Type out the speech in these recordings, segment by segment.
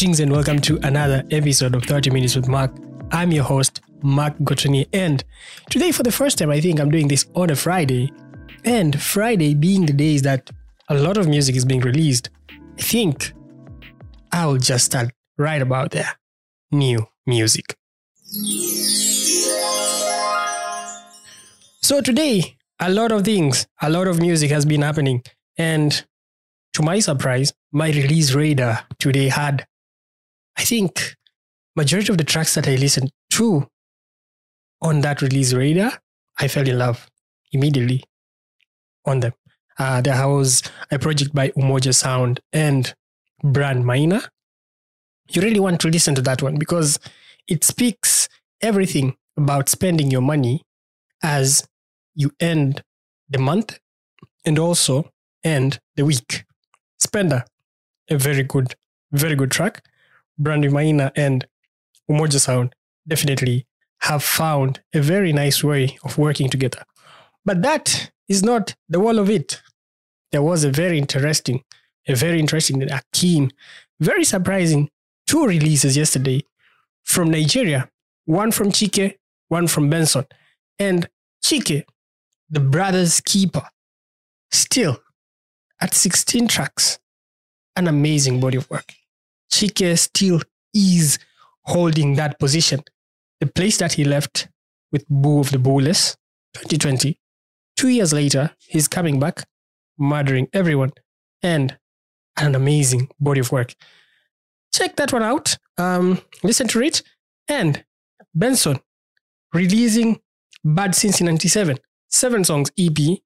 Greetings and welcome to another episode of 30 Minutes with Mark. I'm your host, Mark Ngotoni, and today for the first time, I think I'm doing this on a Friday. And Friday being the days that a lot of music is being released, I think I'll just start right about there. New music. So today, a lot of things, a lot of music has been happening. And to my surprise, my release radar today had, I think, majority of the tracks that I listened to on that release radar, I fell in love immediately on them. There was a project by Umoja Sound and Brand Miner. You really want to listen to that one because it speaks everything about spending your money as you end the month and also end the week. Spender, a very good track. Brand Miner and Umoja Sound definitely have found a very nice way of working together. But that is not the whole of it. There was a very interesting, Akeem, very surprising two releases yesterday from Nigeria. One from Chike, one from Benson. And Chike, the brother's keeper, still at 16 tracks, an amazing body of work. Chike still is holding that position. The place that he left with Boo of the Bowless, 2020. 2 years later, he's coming back, murdering everyone, and an amazing body of work. Check that one out, listen to it. And Benson releasing Bad Since in 97, 7 songs EP,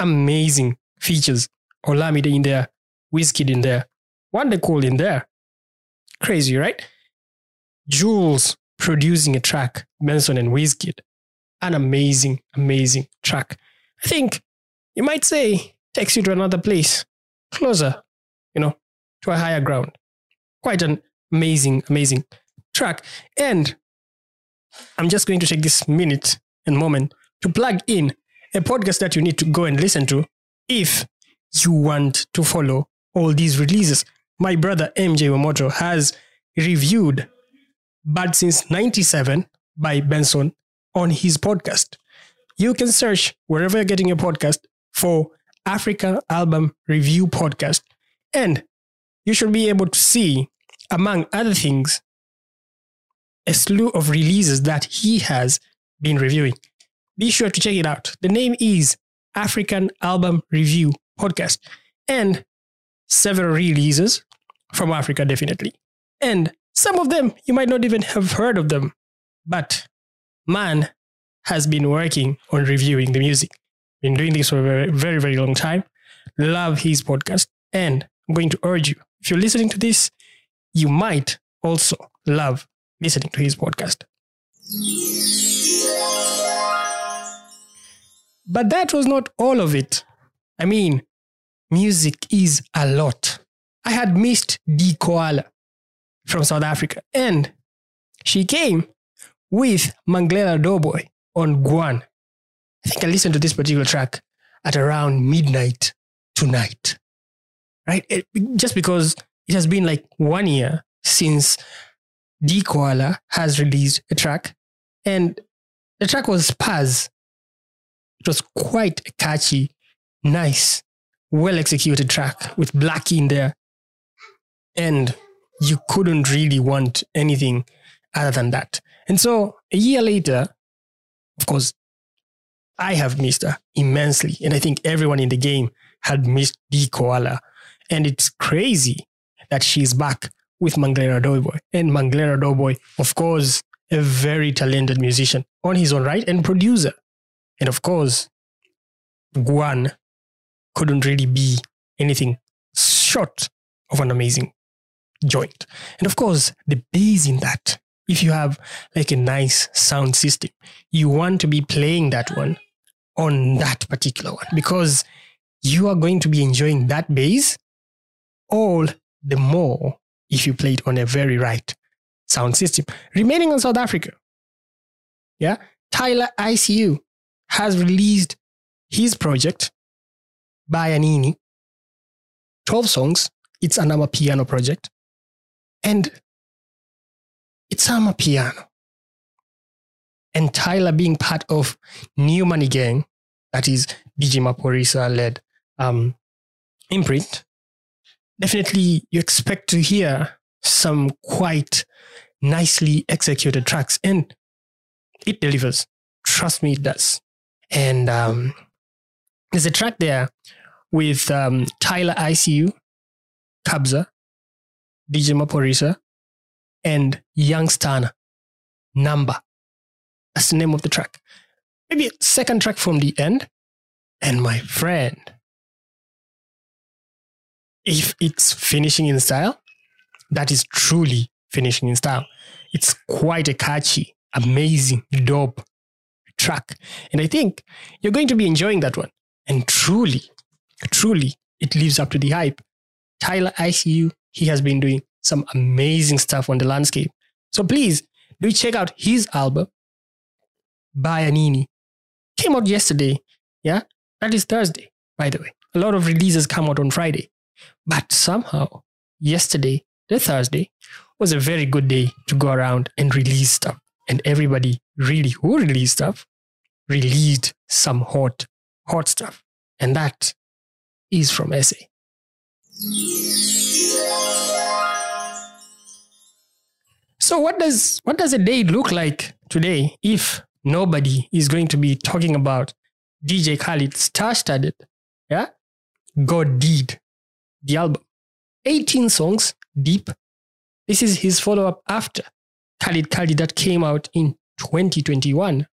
amazing features. Olamide in there, Wizkid in there, Wonder Cool in there. Crazy, right? Jules producing a track, Benson and Wizkid. An amazing, amazing track. I think you might say takes you to another place, closer, to a higher ground. Quite an amazing, amazing track. And I'm just going to take this minute and moment to plug in a podcast that you need to go and listen to if you want to follow all these releases. My brother MJ Wamoto has reviewed Bad Since 97 by Benson on his podcast. You can search wherever you're getting your podcast for African Album Review Podcast, and you should be able to see, among other things, a slew of releases that he has been reviewing. Be sure to check it out. The name is African Album Review Podcast, and several releases from Africa, definitely. And some of them, you might not even have heard of them, but man has been working on reviewing the music. Been doing this for a very, very long time. Love his podcast. And I'm going to urge you, if you're listening to this, you might also love listening to his podcast. But that was not all of it. I mean, music is a lot. I had missed Dee Koala from South Africa, and she came with Manglera Doughboy on Guan. I think I listened to this particular track at around midnight tonight, right? Just because it has been like 1 year since Dee Koala has released a track, and the track was Paz. It was quite a catchy, nice, well-executed track with Blackie in there. And you couldn't really want anything other than that. And so a year later, of course, I have missed her immensely. And I think everyone in the game had missed Dee Koala. And it's crazy that she's back with Manglera Doughboy. And Manglera Doughboy, of course, a very talented musician on his own right and producer. And of course, Guan couldn't really be anything short of an amazing joint. And of course, the bass in that, if you have like a nice sound system, you want to be playing that one on that particular one because you are going to be enjoying that bass all the more if you play it on a very right sound system. Remaining on South Africa, yeah, Tyler ICU has released his project, Bayanini, 12 songs. It's another piano project. And it's Amapiano. And Tyler being part of New Money Gang, that is DJ Maphorisa-led imprint, definitely you expect to hear some quite nicely executed tracks. And it delivers. Trust me, it does. And there's a track there with Tyler ICU, Kabza, DJ Maphorisa, and Young Stana, Number. That's the name of the track. Maybe a second track from the end. And my friend, if it's finishing in style, that is truly finishing in style. It's quite a catchy, amazing, dope track. And I think you're going to be enjoying that one. And truly, truly, it lives up to the hype. Tyler ICU, he has been doing some amazing stuff on the landscape. So please do check out his album, Bayanini. Came out yesterday. Yeah, that is Thursday, by the way. A lot of releases come out on Friday. But somehow, yesterday, the Thursday, was a very good day to go around and release stuff. And everybody really who released stuff released some hot stuff. And that is from SA. So what does a day look like today if nobody is going to be talking about DJ Khaled's star-studded, God Did, the album. 18 songs deep. This is his follow-up after Khaled that came out in 2021,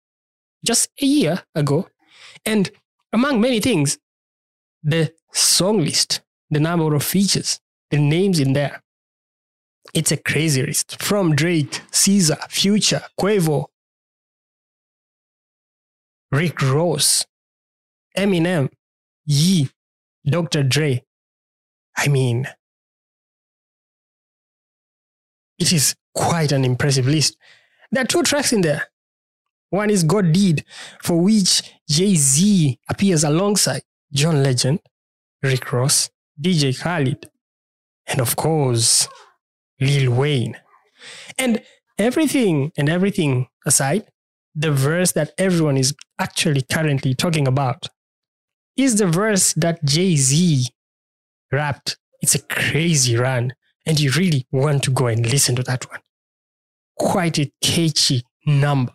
just a year ago. And among many things, the song list, the number of features, the names in there. It's a crazy list. From Drake, Caesar, Future, Quavo, Rick Ross, Eminem, Ye, Dr. Dre. I mean, it is quite an impressive list. There are two tracks in there. One is God Did, for which Jay-Z appears alongside John Legend, Rick Ross, DJ Khaled, and of course, Lil Wayne. And everything aside, the verse that everyone is actually currently talking about is the verse that Jay-Z rapped. It's a crazy run, and you really want to go and listen to that one. Quite a catchy number.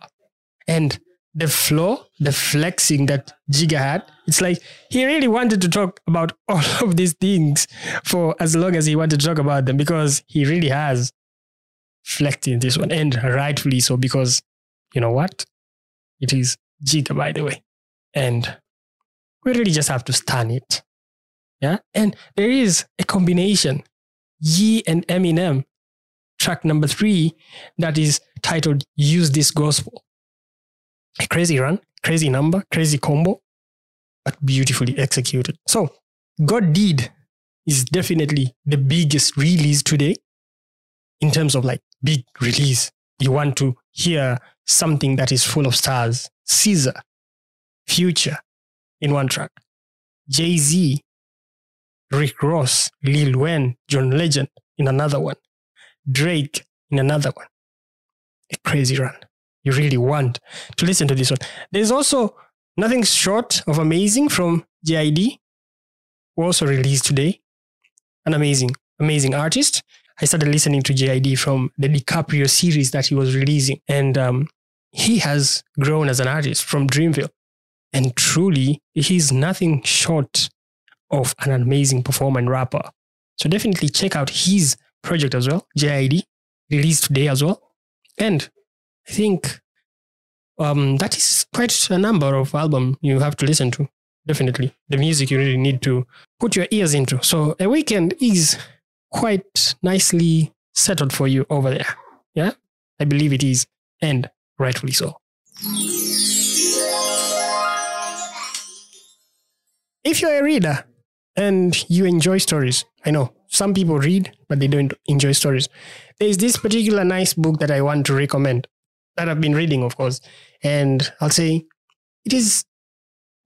And the flow, the flexing that Jigga had, it's like he really wanted to talk about all of these things for as long as he wanted to talk about them, because he really has flexed in this one, and rightfully so, because you know what? It is Jigga, by the way. And we really just have to stand it. Yeah? And there is a combination, Ye and Eminem, track number 3, that is titled Use This Gospel. A crazy run, crazy number, crazy combo, but beautifully executed. So, God Did is definitely the biggest release today in terms of like big release. You want to hear something that is full of stars. Caesar, Future in one track. Jay-Z, Rick Ross, Lil Wayne, John Legend in another one. Drake in another one. A crazy run. You really want to listen to this one. There's also Nothing Short of Amazing from JID, who also released today. An amazing, amazing artist. I started listening to JID from the DiCaprio series that he was releasing. And he has grown as an artist from Dreamville. And truly, he's nothing short of an amazing performer and rapper. So definitely check out his project as well, JID, released today as well. And I think that is quite a number of albums you have to listen to. Definitely. The music you really need to put your ears into. So a weekend is quite nicely settled for you over there. Yeah? I believe it is. And rightfully so. If you're a reader and you enjoy stories, I know some people read, but they don't enjoy stories. There's this particular nice book that I want to recommend, that I've been reading, of course. And I'll say it is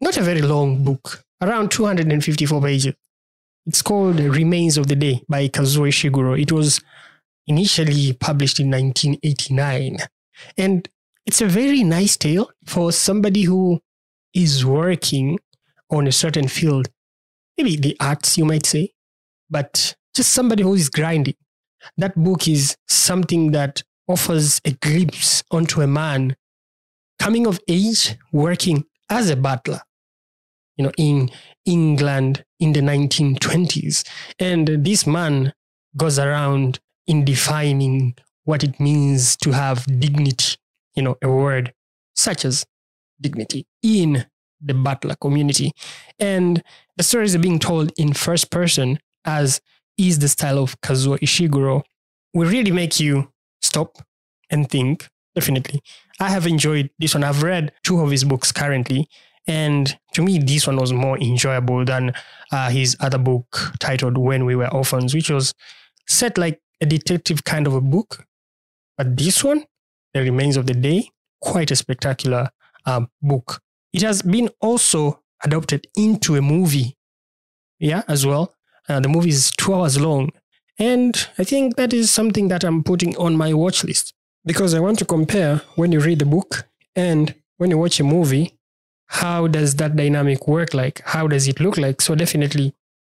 not a very long book, around 254 pages. It's called The Remains of the Day by Kazuo Ishiguro. It was initially published in 1989. And it's a very nice tale for somebody who is working on a certain field, maybe the arts, you might say, but just somebody who is grinding. That book is something that offers a glimpse onto a man coming of age, working as a butler, you know, in England in the 1920s. And this man goes around in defining what it means to have dignity, you know, a word such as dignity in the butler community. And the stories are being told in first person, as is the style of Kazuo Ishiguro. Will really make you stop and think, definitely. I have enjoyed this one. I've read two of his books currently, and to me, this one was more enjoyable than his other book titled When We Were Orphans, which was set like a detective kind of a book. But this one, The Remains of the Day, quite a spectacular book. It has been also adopted into a movie, yeah, as well. The movie is 2 hours long. And I think that is something that I'm putting on my watch list, because I want to compare when you read the book and when you watch a movie, how does that dynamic work like? How does it look like? So definitely,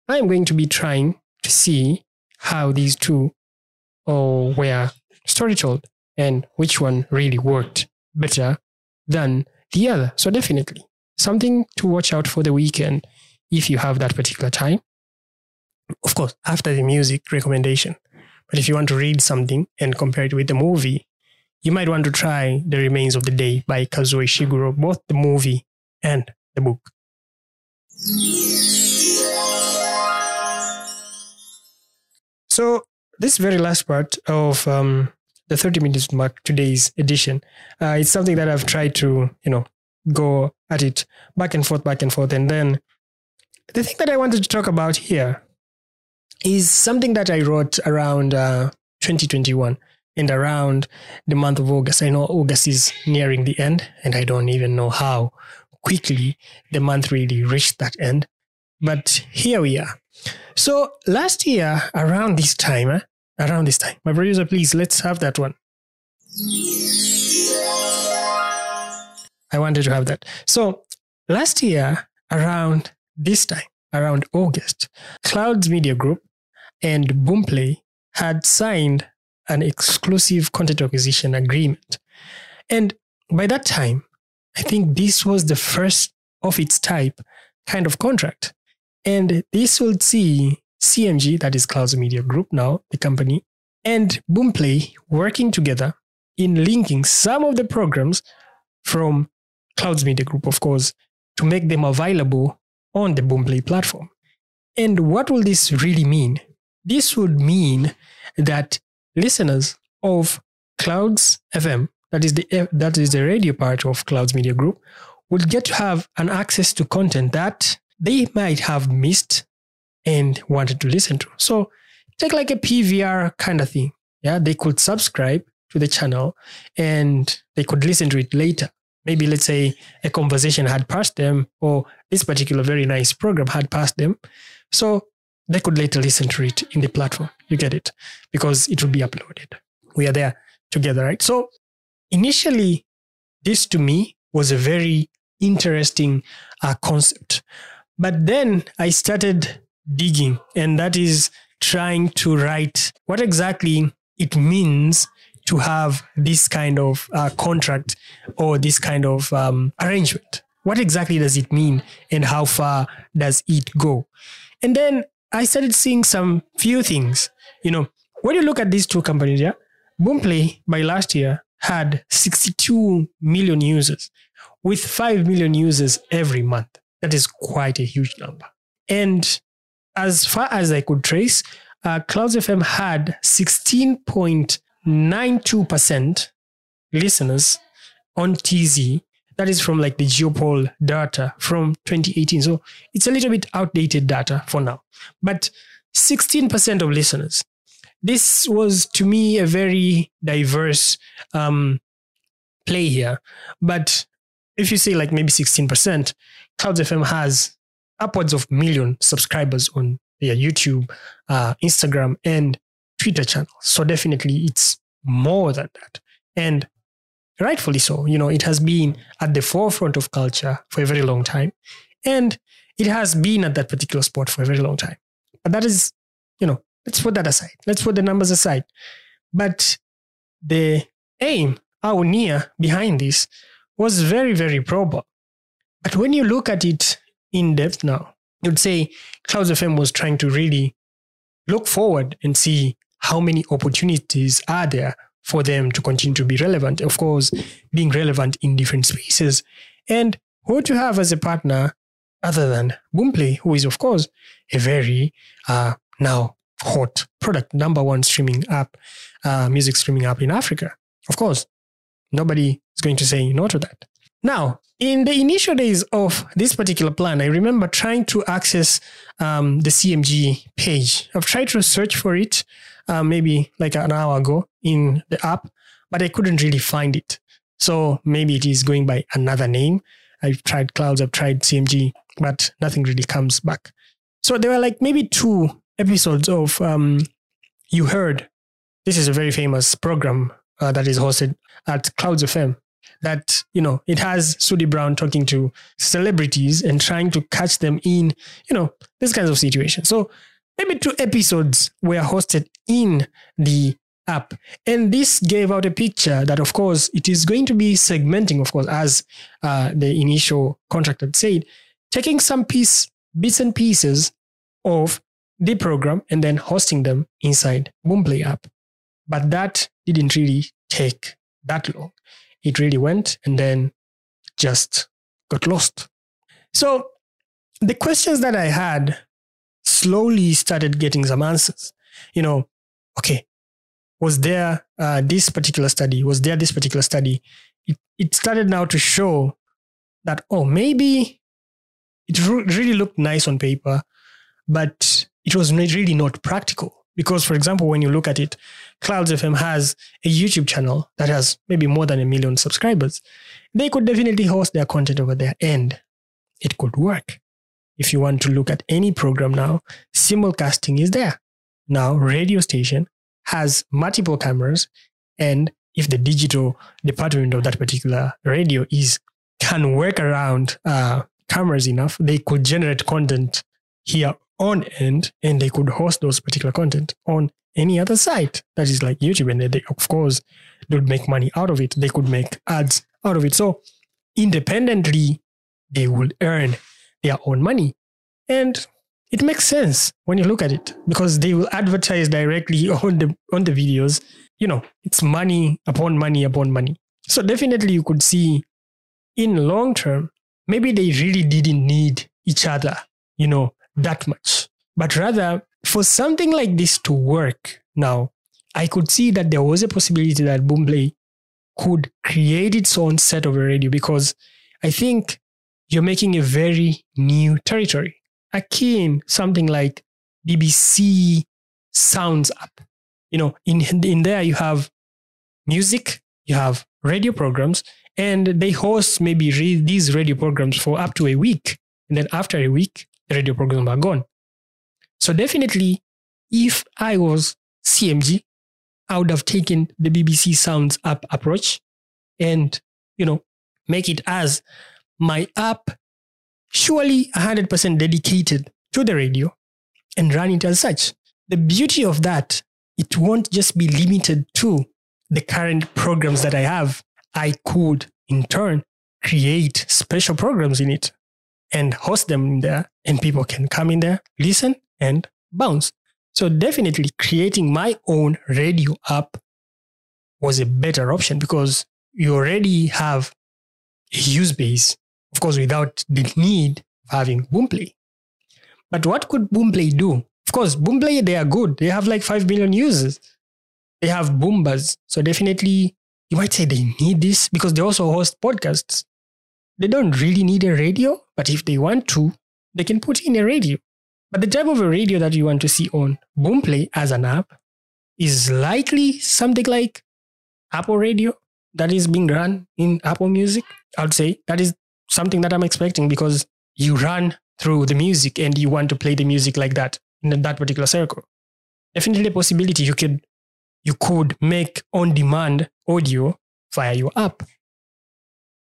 I'm going to be trying to see how these two were story told and which one really worked better than the other. So definitely, something to watch out for the weekend if you have that particular time. Of course, after the music recommendation. But if you want to read something and compare it with the movie, you might want to try The Remains of the Day by Kazuo Ishiguro, both the movie and the book. So this very last part of the 30 minutes mark, today's edition, it's something that I've tried to, you know, go at it back and forth. And then the thing that I wanted to talk about here is something that I wrote around 2021 and around the month of August. I know August is nearing the end, and I don't even know how quickly the month really reached that end. But here we are. So last year, around this time, my producer, please, let's have that one. I wanted to have that. So last year, around this time, around August, Clouds Media Group and Boomplay had signed an exclusive content acquisition agreement. And by that time, I think this was the first of its type kind of contract. And this would see CMG, that is Clouds Media Group now, the company, and Boomplay working together in linking some of the programs from Clouds Media Group, of course, to make them available on the Boomplay platform. And what will this really mean? This would mean that listeners of Clouds FM, that is the radio part of Clouds Media Group, would get to have an access to content that they might have missed and wanted to listen to. So take like a PVR kind of thing. Yeah, they could subscribe to the channel and they could listen to it later. Maybe let's say a conversation had passed them, or this particular very nice program had passed them. So they could later listen to it in the platform. You get it? Because it will be uploaded. We are there together, right? So initially, this to me was a very interesting concept. But then I started digging, and that is trying to write what exactly it means to have this kind of contract or this kind of arrangement. What exactly does it mean, and how far does it go? And then I started seeing some few things. You know, when you look at these two companies, yeah, Boomplay by last year had 62 million users with 5 million users every month. That is quite a huge number. And as far as I could trace, Clouds FM had 16.92% listeners on TZ. That is from like the Geopoll data from 2018. So it's a little bit outdated data for now. But 16% of listeners. This was to me a very diverse play here. But if you say like maybe 16%, Clouds FM has upwards of a million subscribers on their YouTube, Instagram, and Twitter channel. So definitely it's more than that. And rightfully so, you know, it has been at the forefront of culture for a very long time. And it has been at that particular spot for a very long time. But that is, you know, let's put that aside. Let's put the numbers aside. But the aim, our near behind this was very, very probable. But when you look at it in depth now, you'd say Clouds FM was trying to really look forward and see how many opportunities are there for them to continue to be relevant. Of course, being relevant in different spaces. And what you have as a partner other than Boomplay, who is, of course, a very now hot product, number one streaming app, music streaming app in Africa. Of course, nobody is going to say no to that. Now, in the initial days of this particular plan, I remember trying to access the CMG page. I've tried to search for it maybe like an hour ago in the app, but I couldn't really find it. So maybe it is going by another name. I've tried Clouds, I've tried CMG, but nothing really comes back. So there were like maybe 2 episodes of You Heard. This is a very famous program that is hosted at Clouds FM that, you know, it has Sudi Brown talking to celebrities and trying to catch them in, you know, this kinds of situation. So maybe 2 episodes were hosted in the app. And this gave out a picture that, of course, it is going to be segmenting, of course, as the initial contract had said, taking some bits and pieces of the program and then hosting them inside Boomplay app. But that didn't really take that long. It really went and then just got lost. So the questions that I had slowly started getting some answers. You know, okay, was there this particular study? Was there this particular study? It started now to show that, oh, maybe it really looked nice on paper, but it was really not practical. Because, for example, when you look at it, Clouds FM has a YouTube channel that has maybe more than 1 million subscribers. They could definitely host their content over there and it could work. If you want to look at any program now, simulcasting is there. Now, radio station has multiple cameras, and if the digital department of that particular radio can work around cameras enough, they could generate content here on end, and they could host those particular content on any other site that is like YouTube, and they of course would make money out of it. They could make ads out of it. So independently, they would earn their own money, and it makes sense when you look at it because they will advertise directly on the videos. You know, it's money upon money upon money. So definitely, you could see in long term, maybe they really didn't need each other, you know, that much. But rather, for something like this to work now, I could see that there was a possibility that Boomplay could create its own set of a radio, because I think you're making a very new territory, akin something like BBC Sounds app. You know, in there you have music, you have radio programs, and they host maybe these radio programs for up to a week. And then after a week, the radio programs are gone. So definitely, if I was CMG, I would have taken the BBC Sounds app approach and, you know, make it as my app, surely 100% dedicated to the radio, and run it as such. The beauty of that, it won't just be limited to the current programs that I have. I could, in turn, create special programs in it and host them in there, and people can come in there, listen, and bounce. So definitely creating my own radio app was a better option because you already have a user base, of course, without the need of having Boomplay. But what could Boomplay do? Of course, Boomplay, they are good. They have like 5 million users. They have Boombas. So definitely, you might say they need this because they also host podcasts. They don't really need a radio, but if they want to, they can put in a radio. But the type of a radio that you want to see on Boomplay as an app is likely something like Apple Radio that is being run in Apple Music. I would say that is something that I'm expecting because you run through the music and you want to play the music like that in that particular circle. definitely a possibility. You could make on-demand audio via your app,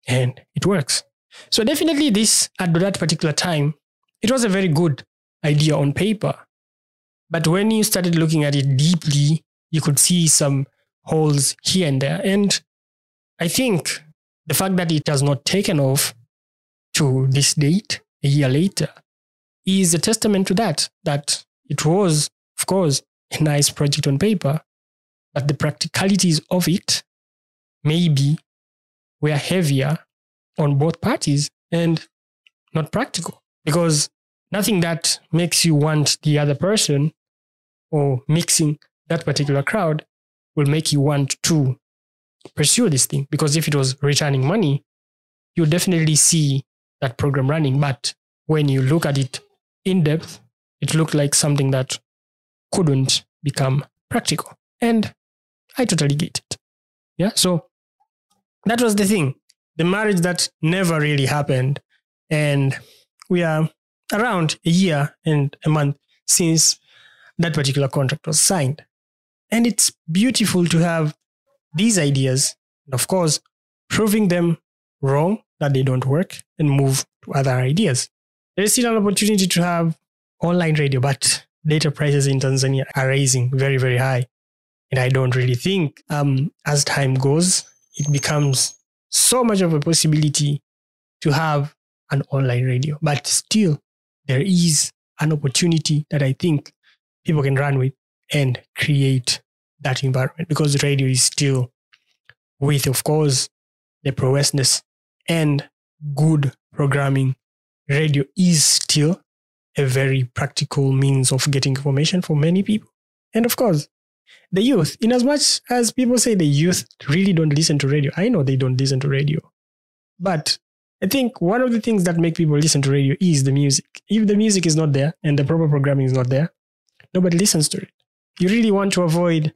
and it works. So definitely this, at that particular time, it was a very good idea on paper. But when you started looking at it deeply, you could see some holes here and there. And I think the fact that it has not taken off to this date, a year later, is a testament to that it was, of course, a nice project on paper, but the practicalities of it maybe were heavier on both parties and not practical, because nothing that makes you want the other person or mixing that particular crowd will make you want to pursue this thing. Because if it was returning money, you'll definitely see that program running. But when you look at it in depth, it looked like something that couldn't become practical. And I totally get it. Yeah. So that was the thing. The marriage that never really happened. And we are around a year and a month since that particular contract was signed. And it's beautiful to have these ideas, and of course, proving them wrong, that they don't work, and move to other ideas. There is still an opportunity to have online radio, but data prices in Tanzania are rising very, very high. And I don't really think as time goes, it becomes so much of a possibility to have an online radio. But still, there is an opportunity that I think people can run with and create that environment, because radio is still, with, of course, the prowessness and good programming, radio is still a very practical means of getting information for many people. And of course, the youth, in as much as people say the youth really don't listen to radio, I know they don't listen to radio, but I think one of the things that make people listen to radio is the music. If the music is not there and the proper programming is not there, nobody listens to it. You really want to avoid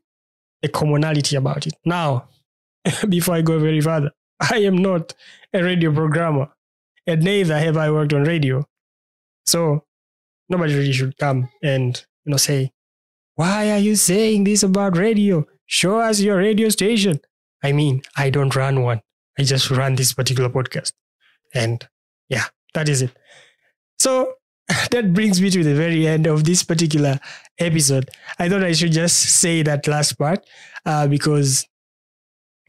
the commonality about it. Now, before I go very further, I am not a radio programmer, and neither have I worked on radio. So nobody really should come and, say, why are you saying this about radio? Show us your radio station. I mean, I don't run one. I just run this particular podcast. And yeah, that is it. So that brings me to the very end of this particular episode. I thought I should just say that last part because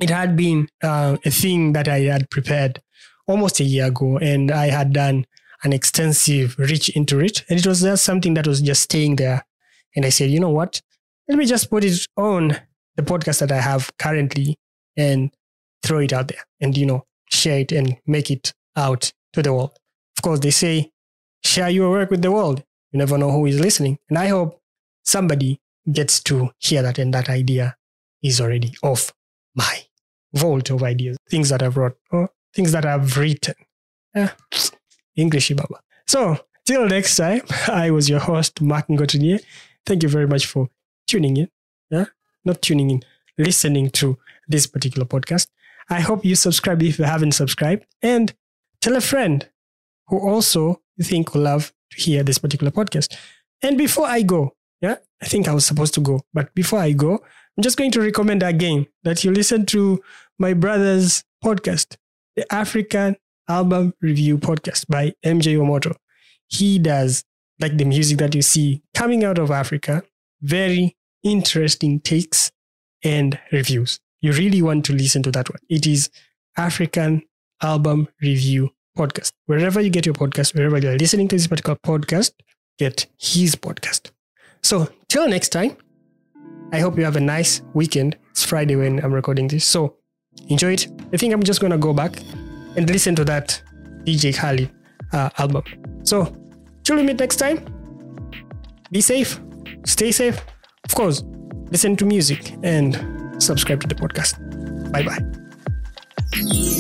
it had been a thing that I had prepared almost a year ago, and I had done an extensive reach into it, and it was just something that was just staying there. And I said, you know what? Let me just put it on the podcast that I have currently and throw it out there and, share it and make it out to the world. Of course, they say, share your work with the world. You never know who is listening. And I hope somebody gets to hear that, and that idea is already off my vault of ideas, things that I've wrote or things that I've written. English Baba. So till next time, I was your host, Mark Ngotoni. Thank you very much for tuning in. Listening to this particular podcast. I hope you subscribe if you haven't subscribed, and tell a friend who also you think will love to hear this particular podcast. And before I go, I think I was supposed to go, but before I go, I'm just going to recommend again that you listen to my brother's podcast, the African Album Review Podcast by MJ Omoto. He does like the music that you see coming out of Africa, very interesting takes and reviews. You really want to listen to that one. It is African Album Review Podcast. Wherever you get your podcast, wherever you're listening to this particular podcast, get his podcast. So till next time, I hope you have a nice weekend. It's Friday when I'm recording this, so enjoy it. I think I'm just going to go back and listen to that DJ Khaled album. So till we meet next time, be safe, stay safe. Of course, listen to music and subscribe to the podcast. Bye-bye.